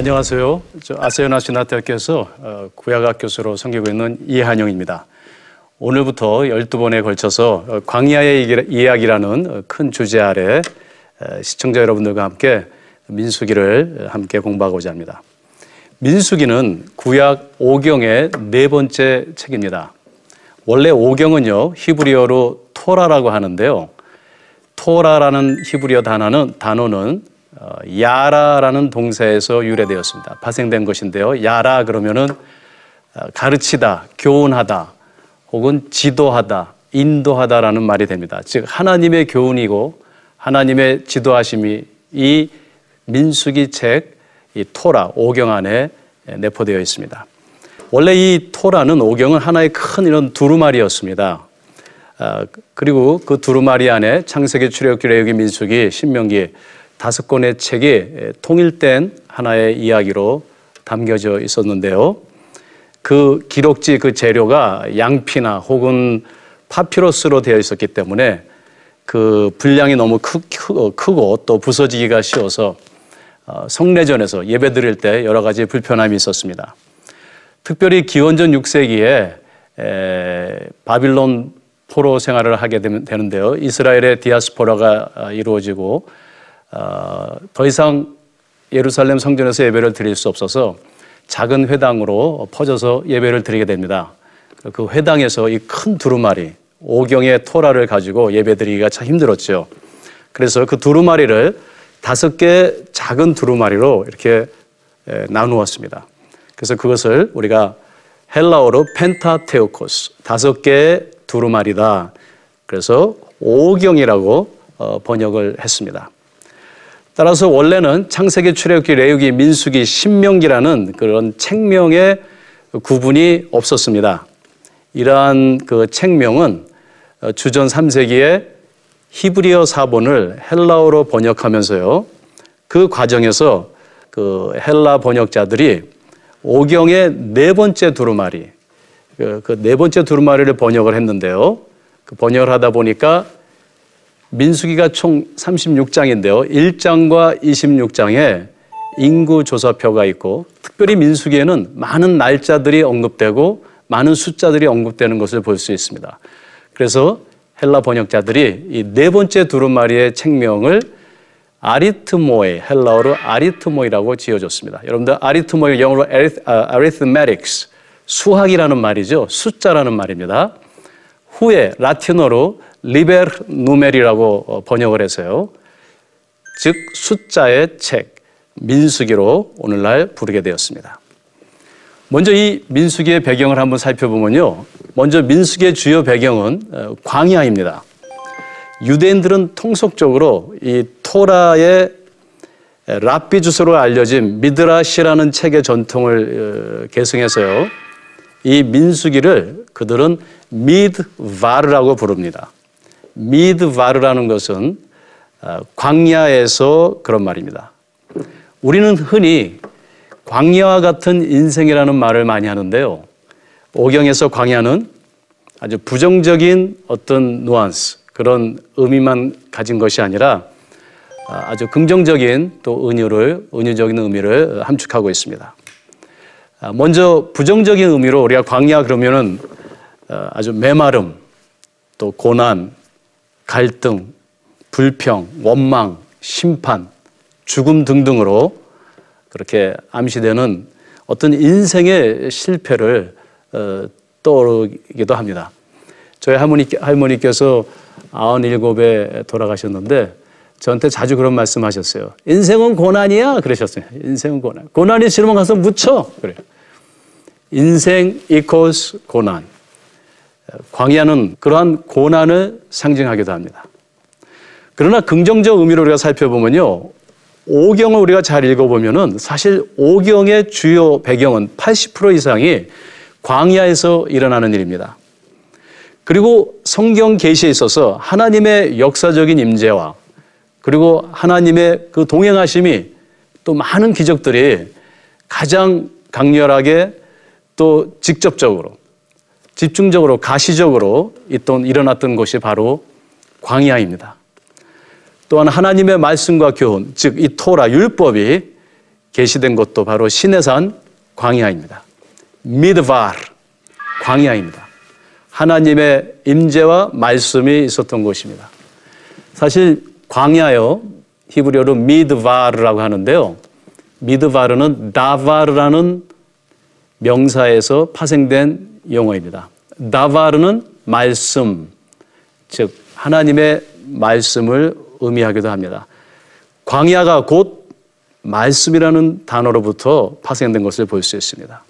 안녕하세요. 아세요나 신학대학교에서 구약학 교수로 섬기고 있는 이한영입니다. 오늘부터 12번에 걸쳐서 광야의 이야기라는 큰 주제 아래 시청자 여러분들과 함께 민수기를 함께 공부하고자 합니다. 민수기는 구약 5경의 네 번째 책입니다. 원래 5경은요, 히브리어로 토라라고 하는데요. 토라라는 히브리어 단어는 야라라는 동사에서 유래되었습니다. 파생된 것인데요. 야라 그러면은 가르치다, 교훈하다, 혹은 지도하다, 인도하다라는 말이 됩니다. 즉 하나님의 교훈이고 하나님의 지도하심이 이 민수기 책, 이 토라 5경 안에 내포되어 있습니다. 원래 이 토라는 5경은 하나의 큰 이런 두루마리였습니다. 그리고 그 두루마리 안에 창세기, 출애굽기, 레위기, 민수기, 신명기 5권의 책이 통일된 하나의 이야기로 담겨져 있었는데요. 그 기록지, 그 재료가 양피나 혹은 파피러스로 되어 있었기 때문에 그 분량이 너무 크고 또 부서지기가 쉬워서 성례전에서 예배 드릴 때 여러 가지 불편함이 있었습니다. 특별히 기원전 6세기에 바빌론 포로 생활을 하게 되는데요. 이스라엘의 디아스포라가 이루어지고 더 이상 예루살렘 성전에서 예배를 드릴 수 없어서 작은 회당으로 퍼져서 예배를 드리게 됩니다. 그 회당에서 이 큰 두루마리, 5경의 토라를 가지고 예배 드리기가 참 힘들었죠. 그래서 그 두루마리를 5개 작은 두루마리로 이렇게 나누었습니다. 그래서 그것을 우리가 헬라어로 펜타테오코스, 5개의 두루마리다. 그래서 5경이라고 번역을 했습니다. 따라서 원래는 창세기, 출애굽기, 레위기, 민수기, 신명기라는 그런 책명의 구분이 없었습니다. 이러한 그 책명은 주전 3세기에 히브리어 사본을 헬라어로 번역하면서요. 그 과정에서 그 헬라 번역자들이 5경의 네 번째 두루마리, 그 네 번째 두루마리를 번역을 했는데요. 그 번역을 하다 보니까 민수기가 총 36장인데요. 1장과 26장에 인구조사표가 있고 특별히 민수기에는 많은 날짜들이 언급되고 많은 숫자들이 언급되는 것을 볼 수 있습니다. 그래서 헬라 번역자들이 이 네 번째 두루마리의 책명을 아리트모이, 헬라어로 아리트모이라고 지어줬습니다. 여러분들 아리트모이 영어로 arithmetics, 수학이라는 말이죠. 숫자라는 말입니다. 후에 라틴어로 리벨 누메리라고 번역을 해서요. 즉 숫자의 책, 민수기로 오늘날 부르게 되었습니다. 먼저 이 민수기의 배경을 한번 살펴보면요. 먼저 민수기의 주요 배경은 광야입니다. 유대인들은 통속적으로 이 토라의 랍비 주소로 알려진 미드라시라는 책의 전통을 계승해서요. 이 민수기를 그들은 미드바르라고 부릅니다. 미드바르라는 것은 광야에서 그런 말입니다. 우리는 흔히 광야와 같은 인생이라는 말을 많이 하는데요. 5경에서 광야는 아주 부정적인 어떤 뉘앙스, 그런 의미만 가진 것이 아니라 아주 긍정적인 또 은유적인 의미를 함축하고 있습니다. 먼저 부정적인 의미로 우리가 광야 그러면은 아주 메마름, 또 고난, 갈등, 불평, 원망, 심판, 죽음 등등으로 그렇게 암시되는 어떤 인생의 실패를 떠오르기도 합니다. 저희 할머니께서 97에 돌아가셨는데 저한테 자주 그런 말씀하셨어요. 인생은 고난이야 그러셨어요. 인생은 고난. 고난이 싫으면 가서 묻혀 그래요. 인생 equals 고난. 광야는 그러한 고난을 상징하기도 합니다. 그러나 긍정적 의미로 우리가 살펴보면요. 5경을 우리가 잘 읽어보면은 사실 5경의 주요 배경은 80% 이상이 광야에서 일어나는 일입니다. 그리고 성경 계시에 있어서 하나님의 역사적인 임재와 그리고 하나님의 그 동행하심이 또 많은 기적들이 가장 강렬하게 또 직접적으로 집중적으로 가시적으로 일어났던 것이 바로 광야입니다. 또한 하나님의 말씀과 교훈, 즉 이 토라 율법이 게시된 곳도 바로 시내산 광야입니다. 미드바르 광야입니다. 하나님의 임재와 말씀이 있었던 곳입니다. 사실 광야요, 히브리어로 미드바르라고 하는데요. 미드바르는 다바르라는 명사에서 파생된 용어입니다. 다바르는 말씀, 즉 하나님의 말씀을 의미하기도 합니다. 광야가 곧 말씀이라는 단어로부터 파생된 것을 볼 수 있습니다.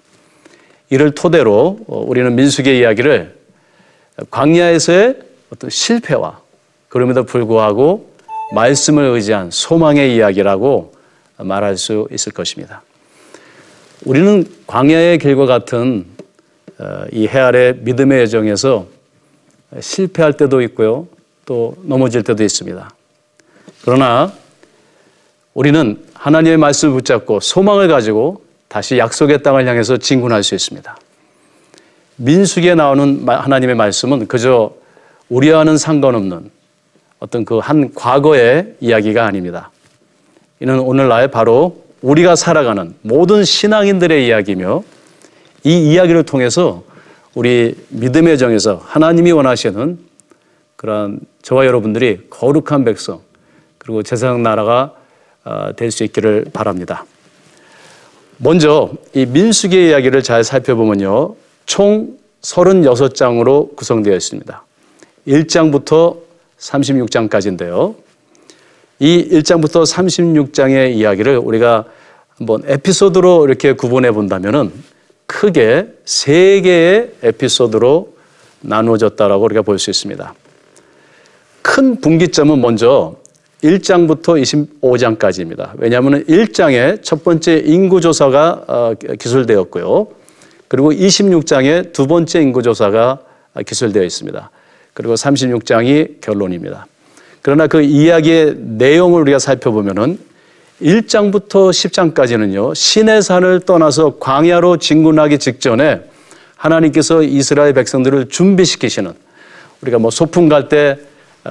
이를 토대로 우리는 민수기의 이야기를 광야에서의 어떤 실패와 그럼에도 불구하고 말씀을 의지한 소망의 이야기라고 말할 수 있을 것입니다. 우리는 광야의 길과 같은 이 해아래 믿음의 여정에서 실패할 때도 있고요, 또 넘어질 때도 있습니다. 그러나 우리는 하나님의 말씀을 붙잡고 소망을 가지고 다시 약속의 땅을 향해서 진군할 수 있습니다. 민수기에 나오는 하나님의 말씀은 그저 우리와는 상관없는 어떤 그 한 과거의 이야기가 아닙니다. 이는 오늘날 바로 우리가 살아가는 모든 신앙인들의 이야기이며, 이 이야기를 통해서 우리 믿음의 정에서 하나님이 원하시는 그러한 저와 여러분들이 거룩한 백성, 그리고 제사장 나라가 될 수 있기를 바랍니다. 먼저 이 민수기의 이야기를 잘 살펴보면요, 총 36장으로 구성되어 있습니다. 1장부터 36장까지인데요. 이 1장부터 36장의 이야기를 우리가 한번 에피소드로 이렇게 구분해 본다면은 크게 3개의 에피소드로 나누어졌다라고 우리가 볼 수 있습니다. 큰 분기점은 먼저 1장부터 25장까지입니다. 왜냐하면 1장에 첫 번째 인구조사가 기술되었고요. 그리고 26장에 두 번째 인구조사가 기술되어 있습니다. 그리고 36장이 결론입니다. 그러나 그 이야기의 내용을 우리가 살펴보면은 1장부터 10장까지는요, 시내산을 떠나서 광야로 진군하기 직전에 하나님께서 이스라엘 백성들을 준비시키시는, 우리가 뭐 소풍 갈 때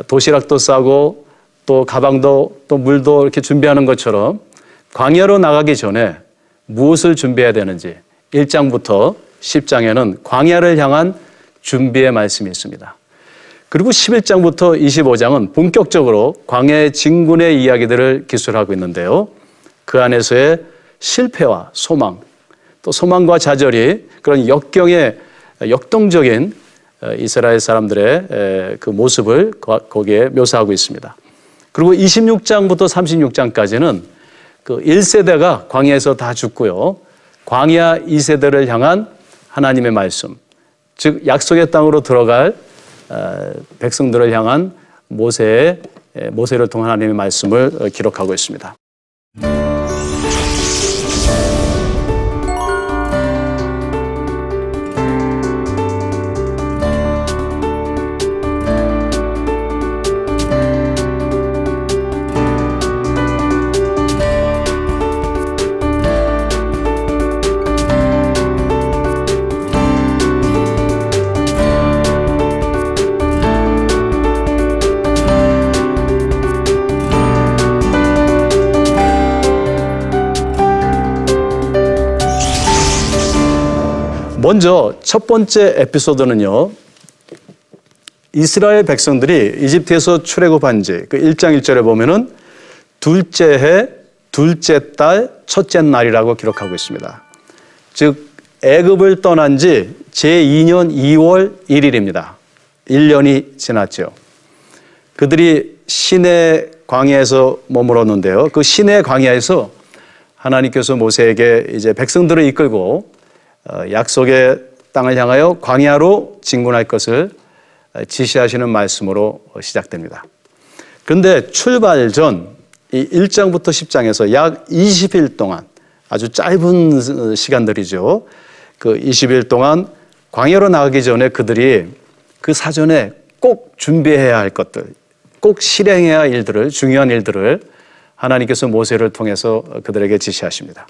도시락도 싸고 또 가방도 또 물도 이렇게 준비하는 것처럼 광야로 나가기 전에 무엇을 준비해야 되는지 1장부터 10장에는 광야를 향한 준비의 말씀이 있습니다. 그리고 11장부터 25장은 본격적으로 광야의 진군의 이야기들을 기술하고 있는데요. 그 안에서의 실패와 소망, 또 소망과 좌절이 그런 역경의 역동적인 이스라엘 사람들의 그 모습을 거기에 묘사하고 있습니다. 그리고 26장부터 36장까지는 그 1세대가 광야에서 다 죽고요, 광야 2세대를 향한 하나님의 말씀, 즉 약속의 땅으로 들어갈 백성들을 향한 모세를 통한 하나님의 말씀을 기록하고 있습니다. 먼저 첫 번째 에피소드는요, 이스라엘 백성들이 이집트에서 출애굽한 지 그 1장 1절에 보면은 둘째 해, 둘째 달, 첫째 날이라고 기록하고 있습니다. 즉 애굽을 떠난 지 제2년 2월 1일입니다. 1년이 지났죠. 그들이 시내 광야에서 머물었는데요. 그 시내 광야에서 하나님께서 모세에게 이제 백성들을 이끌고 약속의 땅을 향하여 광야로 진군할 것을 지시하시는 말씀으로 시작됩니다. 그런데 출발 전 이 1장부터 10장에서 약 20일 동안, 아주 짧은 시간들이죠, 그 20일 동안 광야로 나가기 전에 그들이 그 사전에 꼭 준비해야 할 것들, 꼭 실행해야 할 일들을, 중요한 일들을 하나님께서 모세를 통해서 그들에게 지시하십니다.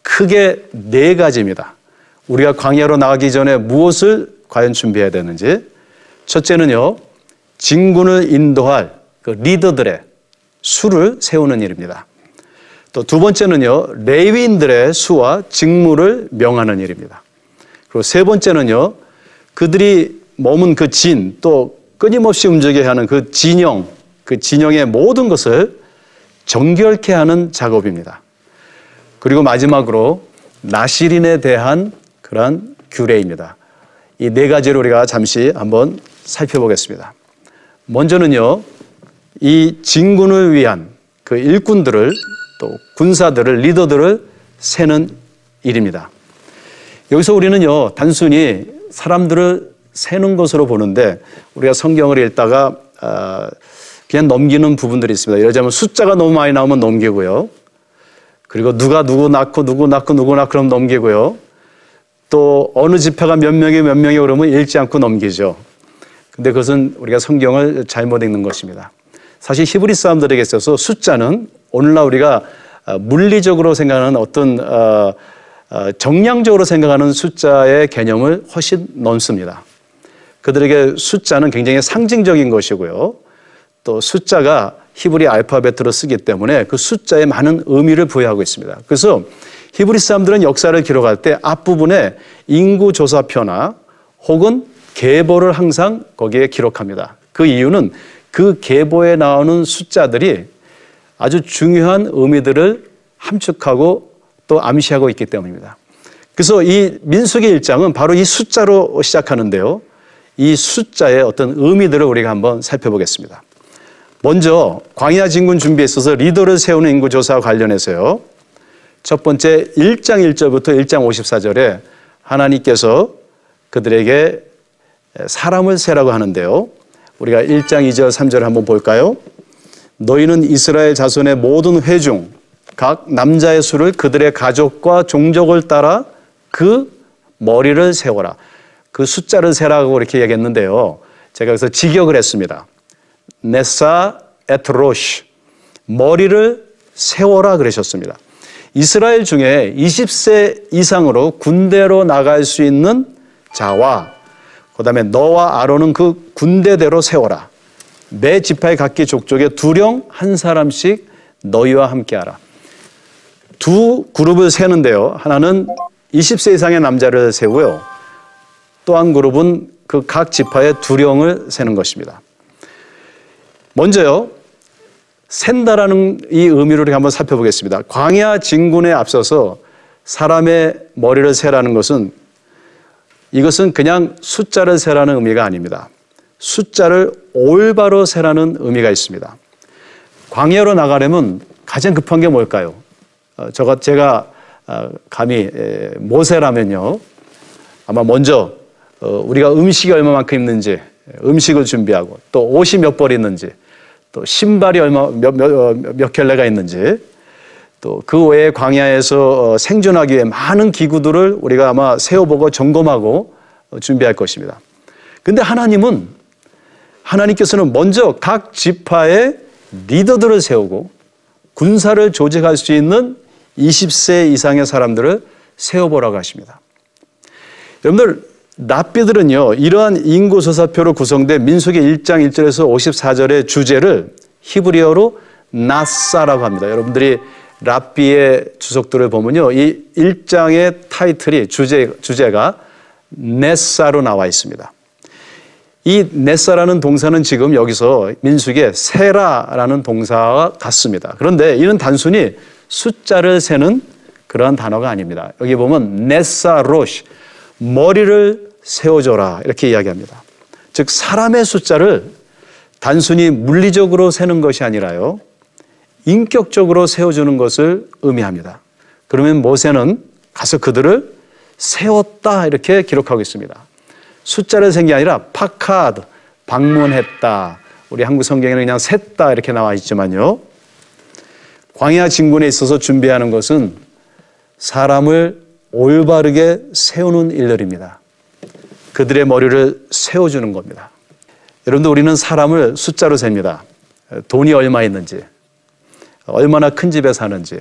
크게 4가지입니다. 우리가 광야로 나가기 전에 무엇을 과연 준비해야 되는지. 첫째는요, 진군을 인도할 그 리더들의 수를 세우는 일입니다. 또 두 번째는요, 레위인들의 수와 직무를 명하는 일입니다. 그리고 세 번째는요, 그들이 머문 그 진, 또 끊임없이 움직여야 하는 그 진영, 그 진영의 모든 것을 정결케 하는 작업입니다. 그리고 마지막으로 나실인에 대한 그러한 규례입니다. 이 네 가지를 우리가 잠시 한번 살펴보겠습니다. 먼저는요, 이 진군을 위한 그 일꾼들을, 또 군사들을, 리더들을 세는 일입니다. 여기서 우리는요, 단순히 사람들을 세는 것으로 보는데, 우리가 성경을 읽다가 그냥 넘기는 부분들이 있습니다. 예를 들면 숫자가 너무 많이 나오면 넘기고요. 그리고 누가 누구 낳고 누구 낳고 누구 낳고 그럼 넘기고요. 또 어느 지파가 몇 명이 그러면 읽지 않고 넘기죠. 근데 그것은 우리가 성경을 잘못 읽는 것입니다. 사실 히브리 사람들에게 있어서 숫자는 오늘날 우리가 물리적으로 생각하는 어떤 정량적으로 생각하는 숫자의 개념을 훨씬 넘습니다. 그들에게 숫자는 굉장히 상징적인 것이고요. 또 숫자가 히브리 알파벳으로 쓰기 때문에 그 숫자에 많은 의미를 부여하고 있습니다. 그래서 히브리 사람들은 역사를 기록할 때 앞부분에 인구조사표나 혹은 계보를 항상 거기에 기록합니다. 그 이유는 그 계보에 나오는 숫자들이 아주 중요한 의미들을 함축하고 또 암시하고 있기 때문입니다. 그래서 이 민수기 1장은 바로 이 숫자로 시작하는데요, 이 숫자의 어떤 의미들을 우리가 한번 살펴보겠습니다. 먼저 광야 진군 준비에 있어서 리더를 세우는 인구조사와 관련해서요, 첫 번째 1장 1절부터 1장 54절에 하나님께서 그들에게 사람을 세라고 하는데요, 우리가 1장 2절 3절을 한번 볼까요? 너희는 이스라엘 자손의 모든 회중 각 남자의 수를 그들의 가족과 종족을 따라 그 머리를 세워라. 그 숫자를 세라고 이렇게 얘기했는데요, 제가 여기서 직역을 했습니다. 네사 에트로시, 머리를 세워라 그러셨습니다. 이스라엘 중에 20세 이상으로 군대로 나갈 수 있는 자와, 그 다음에 너와 아론은 그 군대대로 세워라. 내 지파의 각기 족족에 두령 한 사람씩 너희와 함께하라. 두 그룹을 세는데요, 하나는 20세 이상의 남자를 세우고요, 또 한 그룹은 그 각 지파의 두령을 세는 것입니다. 먼저요, 센다라는 이 의미를 한번 살펴보겠습니다. 광야 진군에 앞서서 사람의 머리를 세라는 것은, 이것은 그냥 숫자를 세라는 의미가 아닙니다. 숫자를 올바로 세라는 의미가 있습니다. 광야로 나가려면 가장 급한 게 뭘까요? 제가 감히 모세라면요, 아마 먼저 우리가 음식이 얼마만큼 있는지 음식을 준비하고, 또 옷이 몇 벌 있는지, 또 신발이 몇 켤레가 있는지, 또 그 외에 광야에서 생존하기 위해 많은 기구들을 우리가 아마 세워보고 점검하고 준비할 것입니다. 근데 하나님께서는 먼저 각 지파의 리더들을 세우고 군사를 조직할 수 있는 20세 이상의 사람들을 세워보라고 하십니다. 여러분들, 납비들은요, 이러한 인구조사표로 구성된 민수기 1장 1절에서 54절의 주제를 히브리어로 나사라고 합니다. 여러분들이 랍비의 주석들을 보면요, 이 1장의 타이틀이 주제가 네사로 나와 있습니다. 이 네사라는 동사는 지금 여기서 민수기의 세라라는 동사와 같습니다. 그런데 이는 단순히 숫자를 세는 그러한 단어가 아닙니다. 여기 보면 네사로시, 머리를 세워줘라 이렇게 이야기합니다. 즉, 사람의 숫자를 단순히 물리적으로 세는 것이 아니라요, 인격적으로 세워주는 것을 의미합니다. 그러면 모세는 가서 그들을 세웠다 이렇게 기록하고 있습니다. 숫자를 센 게 아니라 파카드, 방문했다. 우리 한국 성경에는 그냥 셌다 이렇게 나와 있지만요, 광야 진군에 있어서 준비하는 것은 사람을 올바르게 세우는 일들입니다. 그들의 머리를 세워주는 겁니다. 여러분들, 우리는 사람을 숫자로 셉니다. 돈이 얼마 있는지, 얼마나 큰 집에 사는지,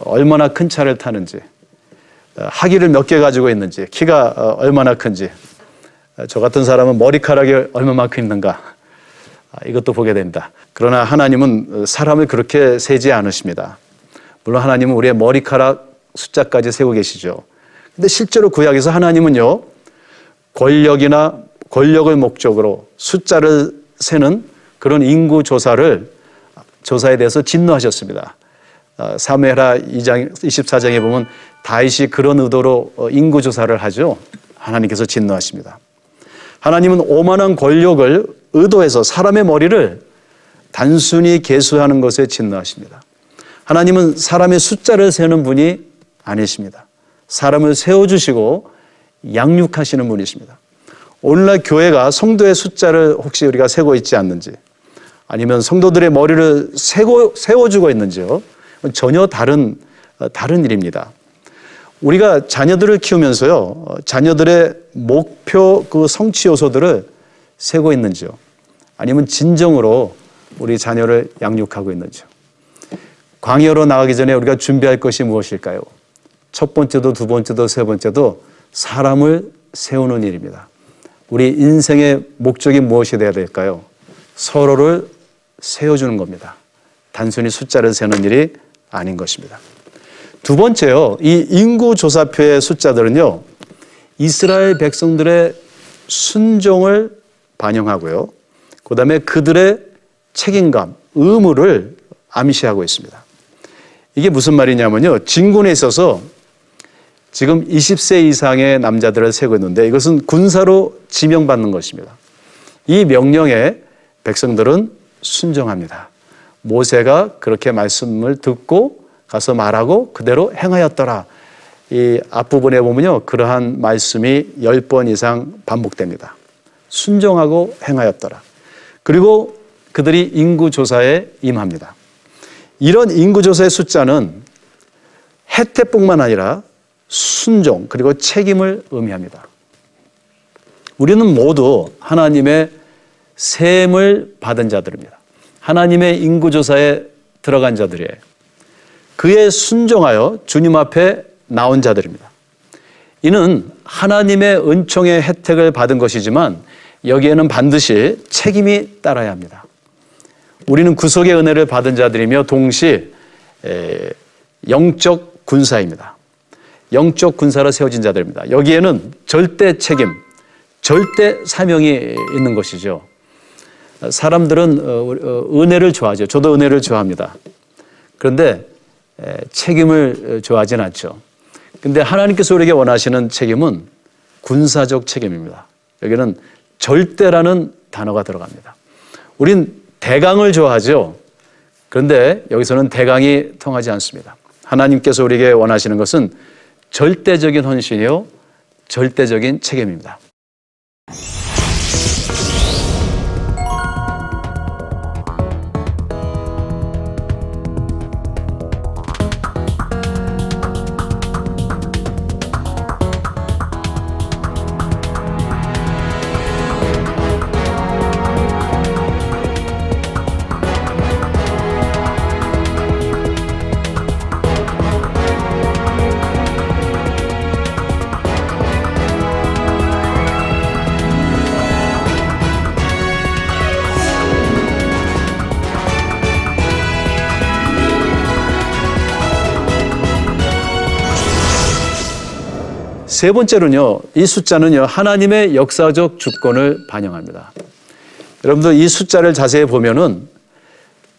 얼마나 큰 차를 타는지, 학위를 몇 개 가지고 있는지, 키가 얼마나 큰지, 저 같은 사람은 머리카락이 얼마만큼 있는가, 이것도 보게 된다. 그러나 하나님은 사람을 그렇게 세지 않으십니다. 물론 하나님은 우리의 머리카락 숫자까지 세고 계시죠. 근데 실제로 구약에서 하나님은요, 권력이나 권력을 목적으로 숫자를 세는 그런 인구 조사에 대해서 진노하셨습니다. 사무엘하 24장에 보면 다윗이 그런 의도로 인구 조사를 하죠. 하나님께서 진노하십니다. 하나님은 오만한 권력을 의도해서 사람의 머리를 단순히 계수하는 것에 진노하십니다. 하나님은 사람의 숫자를 세는 분이 아니십니다. 사람을 세워주시고 양육하시는 분이십니다. 오늘날 교회가 성도의 숫자를 혹시 우리가 세고 있지 않는지, 아니면 성도들의 머리를 세워주고 있는지요, 전혀 다른 일입니다. 우리가 자녀들을 키우면서요, 자녀들의 목표 그 성취 요소들을 세고 있는지요, 아니면 진정으로 우리 자녀를 양육하고 있는지요. 광야로 나가기 전에 우리가 준비할 것이 무엇일까요? 첫 번째도 두 번째도 세 번째도 사람을 세우는 일입니다. 우리 인생의 목적이 무엇이 되어야 될까요? 서로를 세워주는 겁니다. 단순히 숫자를 세는 일이 아닌 것입니다. 두 번째요, 이 인구조사표의 숫자들은요, 이스라엘 백성들의 순종을 반영하고요, 그 다음에 그들의 책임감, 의무를 암시하고 있습니다. 이게 무슨 말이냐면요, 진군에 있어서 지금 20세 이상의 남자들을 세고 있는데, 이것은 군사로 지명받는 것입니다. 이 명령에 백성들은 순종합니다. 모세가 그렇게 말씀을 듣고 가서 말하고 그대로 행하였더라. 이 앞부분에 보면요, 그러한 말씀이 10번 이상 반복됩니다. 순종하고 행하였더라. 그리고 그들이 인구조사에 임합니다. 이런 인구조사의 숫자는 혜택뿐만 아니라 순종 그리고 책임을 의미합니다. 우리는 모두 하나님의 세임을 받은 자들입니다. 하나님의 인구조사에 들어간 자들이에요. 그에 순종하여 주님 앞에 나온 자들입니다. 이는 하나님의 은총의 혜택을 받은 것이지만 여기에는 반드시 책임이 따라야 합니다. 우리는 구속의 은혜를 받은 자들이며 동시에 영적 군사입니다. 영적 군사로 세워진 자들입니다. 여기에는 절대 책임, 절대 사명이 있는 것이죠. 사람들은 은혜를 좋아하죠. 저도 은혜를 좋아합니다. 그런데 책임을 좋아하진 않죠. 그런데 하나님께서 우리에게 원하시는 책임은 군사적 책임입니다. 여기는 절대라는 단어가 들어갑니다. 우린 대강을 좋아하죠. 그런데 여기서는 대강이 통하지 않습니다. 하나님께서 우리에게 원하시는 것은 절대적인 헌신이요, 절대적인 책임입니다. 세 번째로는요, 이 숫자는요, 하나님의 역사적 주권을 반영합니다. 여러분들 이 숫자를 자세히 보면은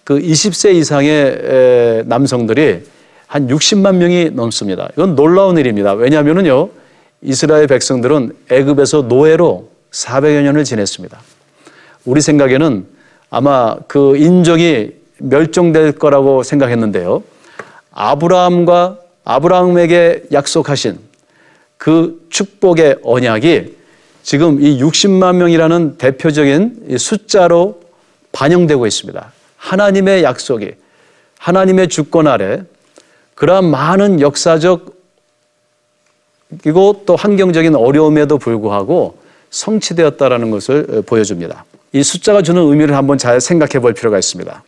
그 20세 이상의 남성들이 한 60만 명이 넘습니다. 이건 놀라운 일입니다. 왜냐하면은요, 이스라엘 백성들은 애굽에서 노예로 400여 년을 지냈습니다. 우리 생각에는 아마 그 인종이 멸종될 거라고 생각했는데요, 아브라함에게 약속하신 그 축복의 언약이 지금 이 60만 명이라는 대표적인 이 숫자로 반영되고 있습니다. 하나님의 약속이 하나님의 주권 아래 그러한 많은 역사적이고 또 환경적인 어려움에도 불구하고 성취되었다라는 것을 보여줍니다. 이 숫자가 주는 의미를 한번 잘 생각해 볼 필요가 있습니다.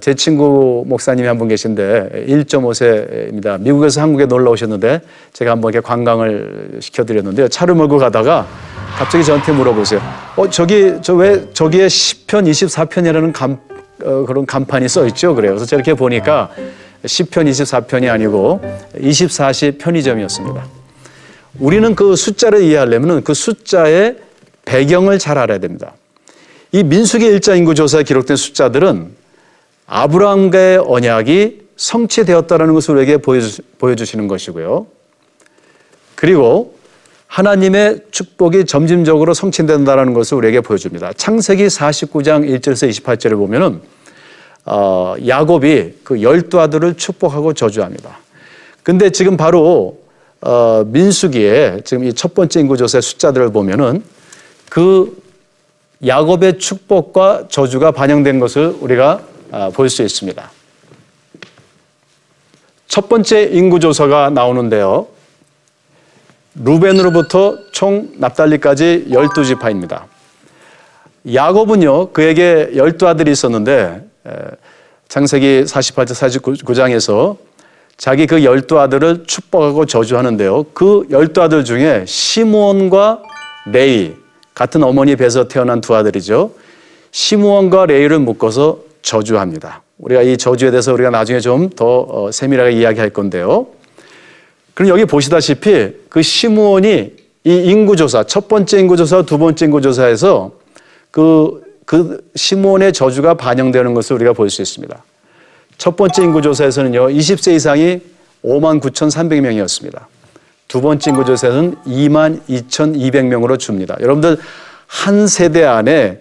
제 친구 목사님이 한 분 계신데 1.5세입니다. 미국에서 한국에 놀러 오셨는데 제가 한번 이렇게 관광을 시켜드렸는데요, 차를 몰고 가다가 갑자기 저한테 물어보세요. 왜 저기에 10편, 24편이라는 그런 간판이 써있죠? 그래요. 그래서 저렇게 보니까 시편 24편이 아니고 24시의 편의점이었습니다. 우리는 그 숫자를 이해하려면 그 숫자의 배경을 잘 알아야 됩니다. 이 민수기 1자 인구조사에 기록된 숫자들은 아브라함과의 언약이 성취되었다는 것을 우리에게 보여주시는 것이고요. 그리고 하나님의 축복이 점진적으로 성취된다는 것을 우리에게 보여줍니다. 창세기 49장 1절에서 28절을 보면은 야곱이 그 열두 아들을 축복하고 저주합니다. 근데 지금 바로 민수기에 지금 이 첫 번째 인구조사의 숫자들을 보면은 그 야곱의 축복과 저주가 반영된 것을 우리가 볼 수 있습니다. 첫 번째 인구조사가 나오는데요. 루벤으로부터 총 납달리까지 12지파입니다. 야곱은요, 그에게 12아들이 있었는데 창세기 48장 49장에서 자기 그 12아들을 축복하고 저주하는데요. 그 12아들 중에 시므온과 레위, 같은 어머니 배에서 태어난 두 아들이죠. 시므온과 레위를 묶어서 저주합니다. 우리가 이 저주에 대해서 우리가 나중에 좀 더 세밀하게 이야기할 건데요. 그럼 여기 보시다시피 그 시므온이 이 인구조사, 첫 번째 인구조사, 두 번째 인구조사에서 그 시므온의 저주가 반영되는 것을 우리가 볼 수 있습니다. 첫 번째 인구조사에서는요, 20세 이상이 59,300명이었습니다. 두 번째 인구조사에서는 22,200명으로 줍니다. 여러분들 한 세대 안에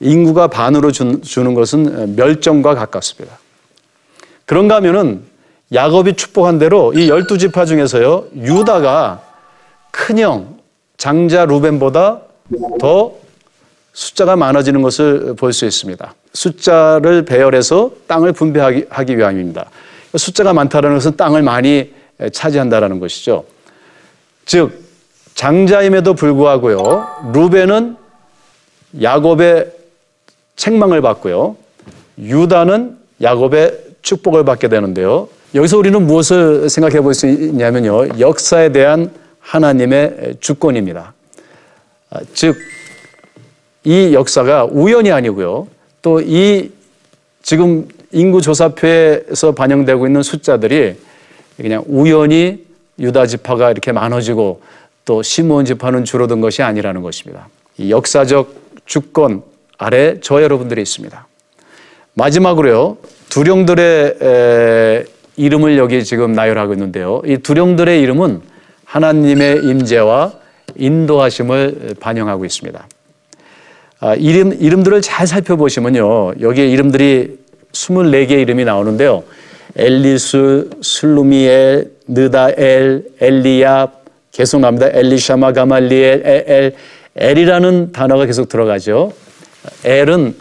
인구가 반으로 주는 것은 멸종과 가깝습니다. 그런가 하면은 야곱이 축복한 대로 이 12지파 중에서요, 유다가 큰형 장자 루벤보다 더 숫자가 많아지는 것을 볼 수 있습니다. 숫자를 배열해서 땅을 분배하기 위함입니다. 숫자가 많다는 것은 땅을 많이 차지한다는 것이죠. 즉 장자임에도 불구하고요, 루벤은 야곱의 책망을 받고요, 유다는 야곱의 축복을 받게 되는데요. 여기서 우리는 무엇을 생각해 볼 수 있냐면요, 역사에 대한 하나님의 주권입니다. 즉 이 역사가 우연이 아니고요, 또 이 지금 인구조사표에서 반영되고 있는 숫자들이 그냥 우연히 유다 지파가 이렇게 많아지고 또 시므온 지파는 줄어든 것이 아니라는 것입니다. 이 역사적 주권 아래 저 여러분들이 있습니다. 마지막으로요, 두령들의 이름을 여기 지금 나열하고 있는데요. 이 두령들의 이름은 하나님의 임재와 인도하심을 반영하고 있습니다. 이름들을 잘 살펴보시면요, 여기에 이름들이 24개의 이름이 나오는데요. 엘리수, 슬루미엘, 느다엘, 엘리압, 계속 나옵니다. 엘리샤마, 가말리엘, 엘이라는 단어가 계속 들어가죠. 엘은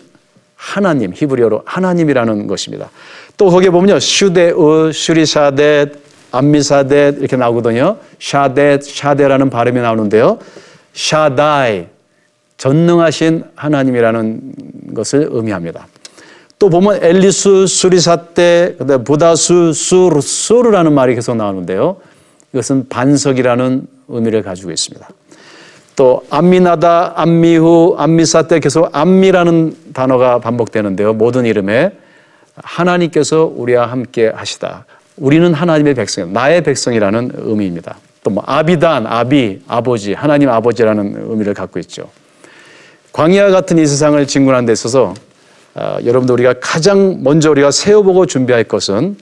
하나님, 히브리어로 하나님이라는 것입니다. 또 거기에 보면요, 슈데우, 슈리샤댓, 암미사댓 이렇게 나오거든요. 샤댓, 샤데라는 발음이 나오는데요, 샤다이, 전능하신 하나님이라는 것을 의미합니다. 또 보면 엘리수, 수리사떼, 그다음에 부다수, 수르라는 말이 계속 나오는데요, 이것은 반석이라는 의미를 가지고 있습니다. 또 암미나다, 암미후, 암미사떼 계속 암미라는 단어가 반복되는데요, 모든 이름에 하나님께서 우리와 함께 하시다, 우리는 하나님의 백성, 나의 백성이라는 의미입니다. 또 뭐 아비단, 아비, 아버지, 하나님 아버지라는 의미를 갖고 있죠. 광야 같은 이 세상을 진군하는 데 있어서 여러분들 우리가 가장 먼저 우리가 세워보고 준비할 것은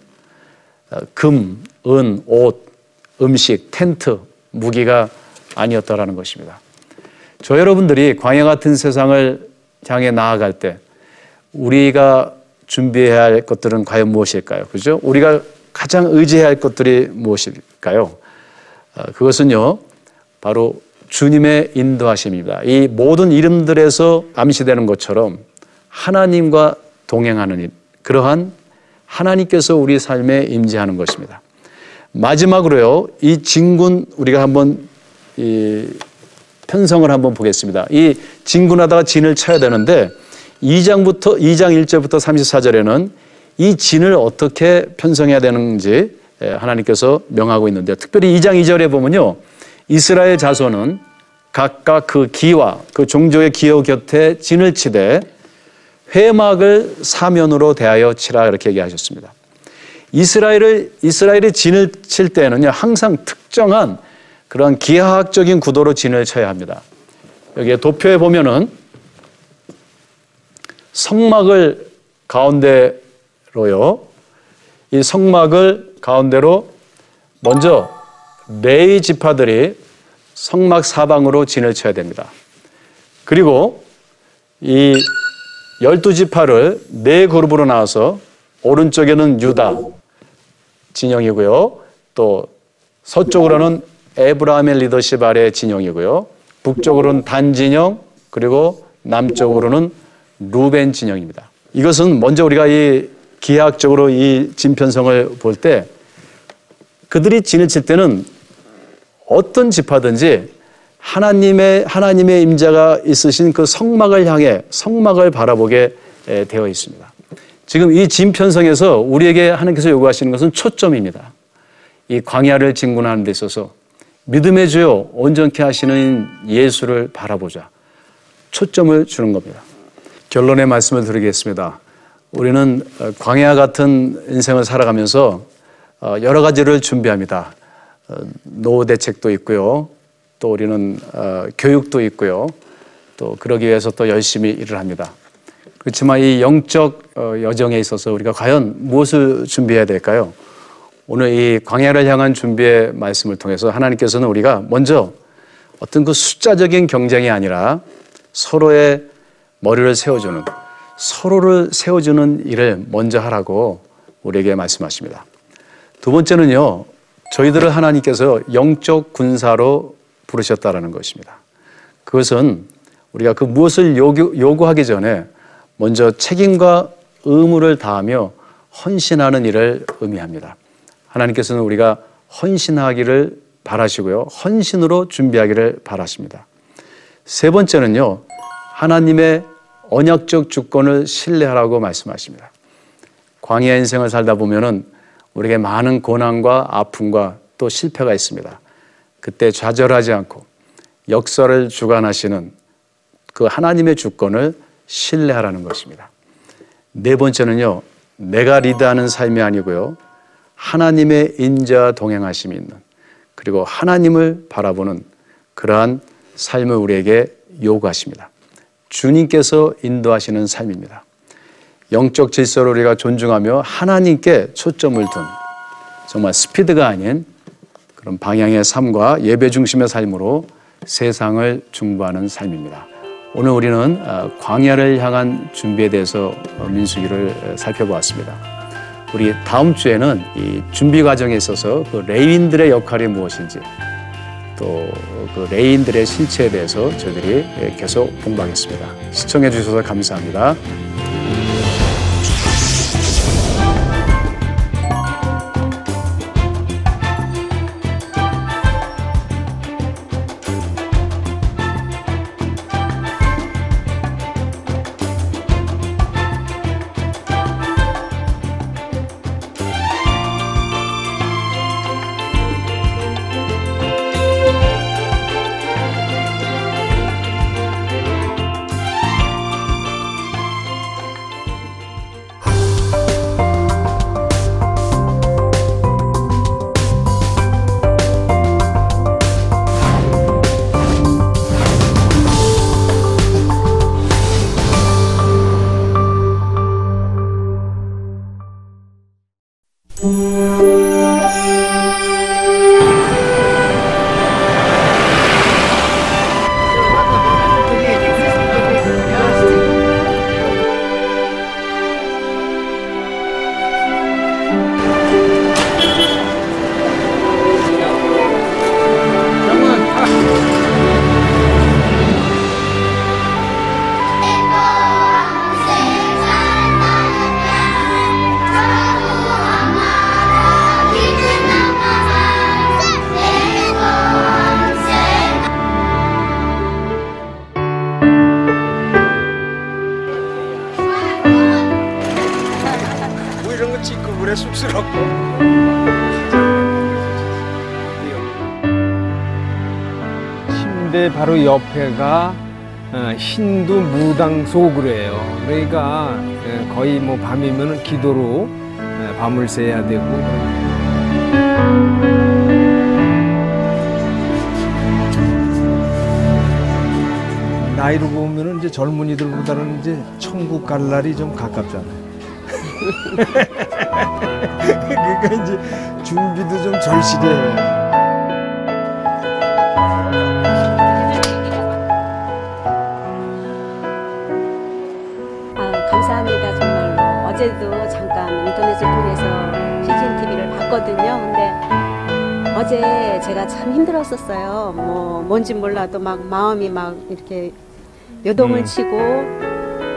금, 은, 옷, 음식, 텐트, 무기가 아니었다라는 것입니다. 저 여러분들이 광야 같은 세상을 향해 나아갈 때 우리가 준비해야 할 것들은 과연 무엇일까요? 그죠? 우리가 가장 의지해야 할 것들이 무엇일까요? 그것은요, 바로 주님의 인도하심입니다. 이 모든 이름들에서 암시되는 것처럼 하나님과 동행하는 그러한 하나님께서 우리 삶에 임재하는 것입니다. 마지막으로요, 이 진군 우리가 한번 이 편성을 한번 보겠습니다. 이 진군하다가 진을 쳐야 되는데 2장 1절부터 34절에는 이 진을 어떻게 편성해야 되는지 하나님께서 명하고 있는데요. 특별히 2장 2절에 보면요, 이스라엘 자손은 각각 그 기와 그 종족의 기호 곁에 진을 치되 회막을 사면으로 대하여 치라, 이렇게 얘기하셨습니다. 이스라엘이 진을 칠 때는요, 항상 특정한 그런 기하학적인 구도로 진을 쳐야 합니다. 여기에 도표에 보면은 성막을 가운데로요, 이 성막을 가운데로 먼저 레위 지파들이 성막 사방으로 진을 쳐야 됩니다. 그리고 이 12지파를 네 그룹으로 나눠서 오른쪽에는 유다 진영이고요, 또 서쪽으로는 에브라임의 리더십 아래 진영이고요, 북쪽으로는 단 진영, 그리고 남쪽으로는 루벤 진영입니다. 이것은 먼저 우리가 이 기하학적으로 이 진 편성을 볼 때 그들이 진을 칠 때는 어떤 지파든지 하나님의 임자가 있으신 그 성막을 향해 성막을 바라보게 되어 있습니다. 지금 이 진 편성에서 우리에게 하나님께서 요구하시는 것은 초점입니다. 이 광야를 진군하는 데 있어서 믿음의 주요 온전케 하시는 예수를 바라보자, 초점을 주는 겁니다. 결론의 말씀을 드리겠습니다. 우리는 광야 같은 인생을 살아가면서 여러 가지를 준비합니다. 노후 대책도 있고요, 또 우리는 교육도 있고요, 또 그러기 위해서 또 열심히 일을 합니다. 그렇지만 이 영적 여정에 있어서 우리가 과연 무엇을 준비해야 될까요? 오늘 이 광야를 향한 준비의 말씀을 통해서 하나님께서는 우리가 먼저 어떤 그 숫자적인 경쟁이 아니라 서로의 머리를 세워주는, 서로를 세워주는 일을 먼저 하라고 우리에게 말씀하십니다. 두 번째는요, 저희들을 하나님께서 영적 군사로 부르셨다라는 것입니다. 그것은 우리가 그 무엇을 요구하기 전에 먼저 책임과 의무를 다하며 헌신하는 일을 의미합니다. 하나님께서는 우리가 헌신하기를 바라시고요, 헌신으로 준비하기를 바라십니다. 세 번째는요, 하나님의 언약적 주권을 신뢰하라고 말씀하십니다. 광야 인생을 살다 보면은 우리에게 많은 고난과 아픔과 또 실패가 있습니다. 그때 좌절하지 않고 역사를 주관하시는 그 하나님의 주권을 신뢰하라는 것입니다. 네 번째는요, 내가 리드하는 삶이 아니고요, 하나님의 인자 동행하심이 있는, 그리고 하나님을 바라보는 그러한 삶을 우리에게 요구하십니다. 주님께서 인도하시는 삶입니다. 영적 질서를 우리가 존중하며 하나님께 초점을 둔, 정말 스피드가 아닌 그런 방향의 삶과 예배 중심의 삶으로 세상을 중보하는 삶입니다. 오늘 우리는 광야를 향한 준비에 대해서 민수기를 살펴보았습니다. 우리 다음 주에는 이 준비 과정에 있어서 그 레위인들의 역할이 무엇인지, 또 그 레위인들의 실체에 대해서 저희들이 계속 공부하겠습니다. 시청해 주셔서 감사합니다. 바로 옆에가 힌두 무당 소굴이에요. 그러니까 거의 뭐 밤이면 기도로 밤을 새야 되고 나이로 보면은 이제 젊은이들보다는 이제 천국 갈 날이 좀 가깝잖아요. 그러니까 이제 준비도 좀 절실해요. 어제도 잠깐 인터넷을 통해서 CCTV를 봤거든요. 근데 어제 제가 참 힘들었었어요. 뭐 뭔지 몰라도 막 마음이 막 이렇게 요동을 치고